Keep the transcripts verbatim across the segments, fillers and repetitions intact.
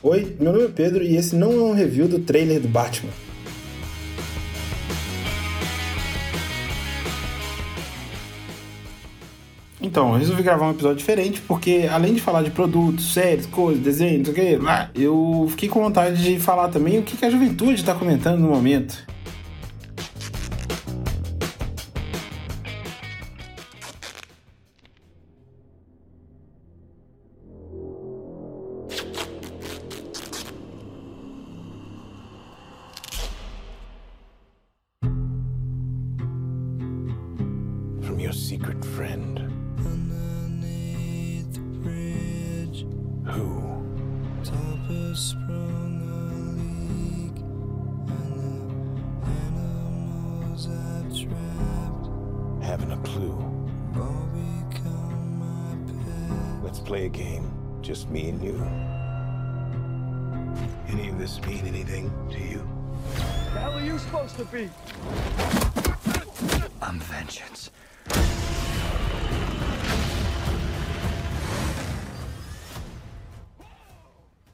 Oi, meu nome é Pedro e esse não é um review do trailer do Batman. Então, eu resolvi gravar um episódio diferente porque, além de falar de produtos, séries, coisas, desenhos, não sei o que, eu fiquei com vontade de falar também o que a juventude está comentando no momento. From your secret friend. Underneath the bridge. Who? Top has sprung a leak and the animals I've trapped. Having a clue. All become my pet. Let's play a game. Just me and you. Any of this mean anything to you? The hell are you supposed to be? I'm vengeance.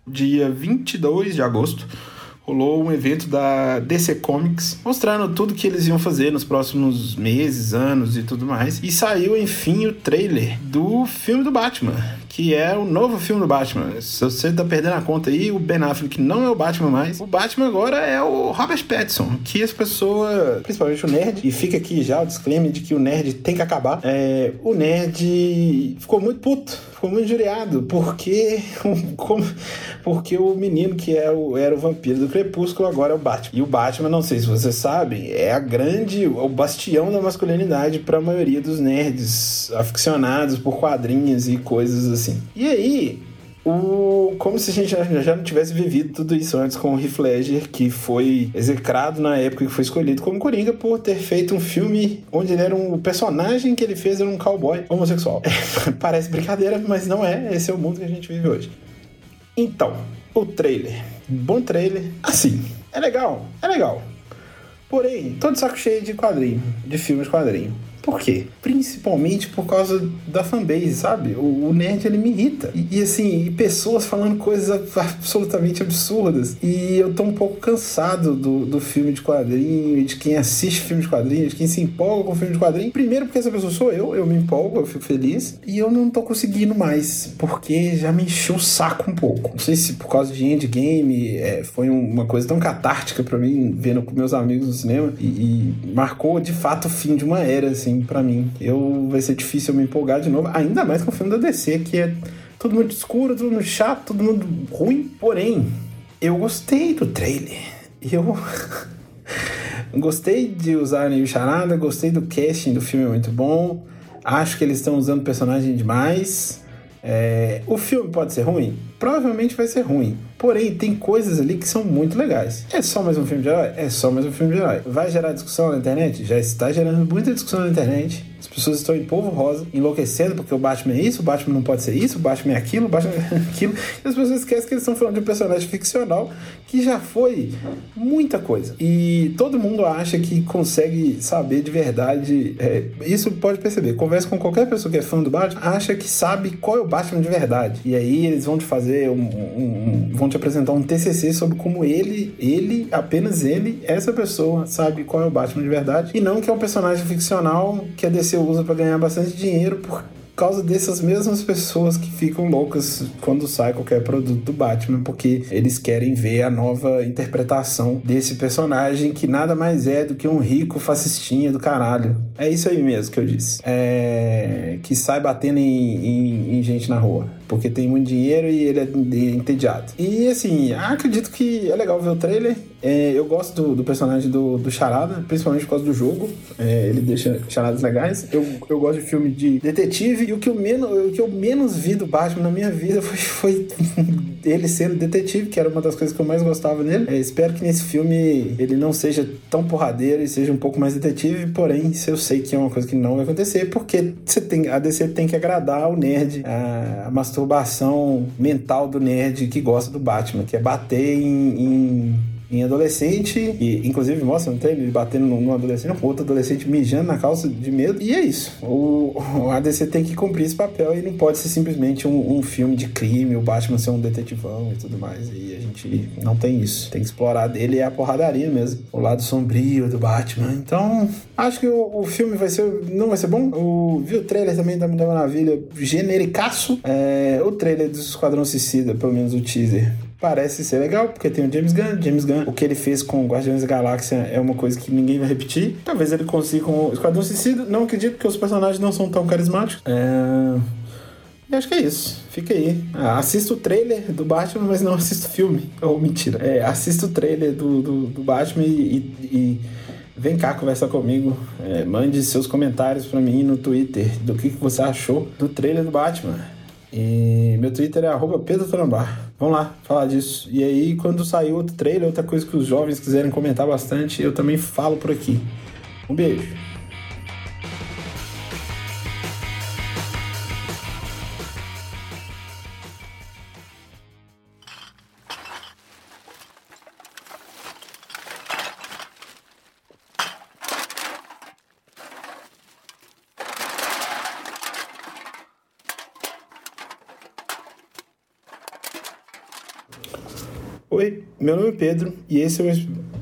Dia vinte e dois de agosto rolou um evento da D C Comics mostrando tudo que eles iam fazer nos próximos meses, anos e tudo mais, e saiu enfim o trailer do filme do Batman, que é o novo filme do Batman. Se você tá perdendo a conta aí, o Ben Affleck não é o Batman mais, o Batman agora é o Robert Pattinson, que as pessoas, principalmente o nerd, e fica aqui já o disclaimer de que o nerd tem que acabar, é, o nerd ficou muito puto, ficou muito injuriado, porque como, porque o menino que era o, era o vampiro do Crepúsculo agora é o Batman. E o Batman, não sei se vocês sabem, é a grande, o bastião da masculinidade para a maioria dos nerds aficionados por quadrinhos e coisas assim. E aí, o, como se a gente já, já não tivesse vivido tudo isso antes com o Heath Ledger, que foi execrado na época que foi escolhido como Coringa por ter feito um filme onde ele era um, o personagem que ele fez era um cowboy homossexual. Parece brincadeira, mas não é. Esse é o mundo que a gente vive hoje. Então, o trailer. Bom trailer. Assim, é legal, é legal. Porém, tô de saco cheio de quadrinho, de filmes quadrinho. Por quê? Principalmente por causa da fanbase, sabe? O, o nerd, ele me irrita. E, e assim, e pessoas falando coisas absolutamente absurdas. E eu tô um pouco cansado do, do filme de quadrinho, e de quem assiste filme de quadrinho, de quem se empolga com filme de quadrinho. Primeiro porque essa pessoa sou eu, eu me empolgo, eu fico feliz. E eu não tô conseguindo mais, porque já me encheu o saco um pouco. Não sei se por causa de Endgame, é, foi uma coisa tão catártica pra mim, vendo com meus amigos no cinema. E, e marcou, de fato, o fim de uma era, assim. Pra mim, eu, vai ser difícil eu me empolgar de novo, ainda mais com o filme da D C, que é todo mundo escuro, todo mundo chato, todo mundo ruim. Porém, eu gostei do trailer, eu gostei de usarem o Charada, gostei do casting do filme, é muito bom, acho que eles estão usando personagem demais. É, o filme pode ser ruim? Provavelmente vai ser ruim. Porém, tem coisas ali que são muito legais. É só mais um filme de herói? É só mais um filme de herói. Vai gerar discussão na internet? Já está gerando muita discussão na internet. As pessoas estão em polvo rosa, enlouquecendo porque o Batman é isso, o Batman não pode ser isso, o Batman é aquilo, o Batman é aquilo. E as pessoas esquecem que eles estão falando de um personagem ficcional que já foi muita coisa. E todo mundo acha que consegue saber de verdade. É, isso pode perceber. Conversa com qualquer pessoa que é fã do Batman, acha que sabe qual é o Batman de verdade. E aí eles vão te fazer Um, um, um, vão te apresentar um T C C sobre como ele, ele, apenas ele, essa pessoa sabe qual é o Batman de verdade, e não que é um personagem ficcional que a D C usa para ganhar bastante dinheiro por causa dessas mesmas pessoas que ficam loucas quando sai qualquer produto do Batman, porque eles querem ver a nova interpretação desse personagem, que nada mais é do que um rico fascistinha do caralho. É isso aí mesmo que eu disse. É... que sai batendo em, em, em gente na rua, porque tem muito dinheiro e ele é entediado. E assim, acredito que é legal ver o trailer. É, eu gosto do, do personagem do, do Charada, principalmente por causa do jogo. É, ele deixa charadas legais. Eu, eu gosto de filme de detetive, e o que eu menos, o que eu menos vi do Batman na minha vida foi, foi ele sendo detetive, que era uma das coisas que eu mais gostava nele. É, espero que nesse filme ele não seja tão porradeiro e seja um pouco mais detetive, porém, eu sei que é uma coisa que não vai acontecer, porque você tem, a D C tem que agradar o nerd, a, a masturbação mental do nerd que gosta do Batman, que é bater em, em em adolescente, e inclusive mostra, não tem? Ele batendo num adolescente, outro adolescente mijando na calça de medo, e é isso. O, o A D C tem que cumprir esse papel, e não pode ser simplesmente um, um filme de crime, o Batman ser um detetivão e tudo mais, e a gente não tem isso. Tem que explorar dele, é a porradaria mesmo, o lado sombrio do Batman. Então, acho que o, o filme vai ser, não vai ser bom. O, vi o trailer também da Mulher-Maravilha, genericaço. É, o trailer do Esquadrão Suicida, pelo menos o teaser, parece ser legal, porque tem o James Gunn. James Gunn, o que ele fez com Guardiões da Galáxia é uma coisa que ninguém vai repetir. Talvez ele consiga com o Esquadrão Suicida. Não acredito, porque os personagens não são tão carismáticos. É... Eu acho que é isso. Fica aí. Ah, assista o trailer do Batman, mas não assista o filme. Ou oh, mentira. É, assista o trailer do, do, do Batman e... e, e... vem cá conversar comigo, é, mande seus comentários pra mim no Twitter do que, que você achou do trailer do Batman. E meu Twitter é arroba pedroturambar. Vamos lá, falar disso. E aí, quando sair outro trailer, outra coisa que os jovens quiserem comentar bastante, eu também falo por aqui. Um beijo. Oi, meu nome é Pedro e esse é o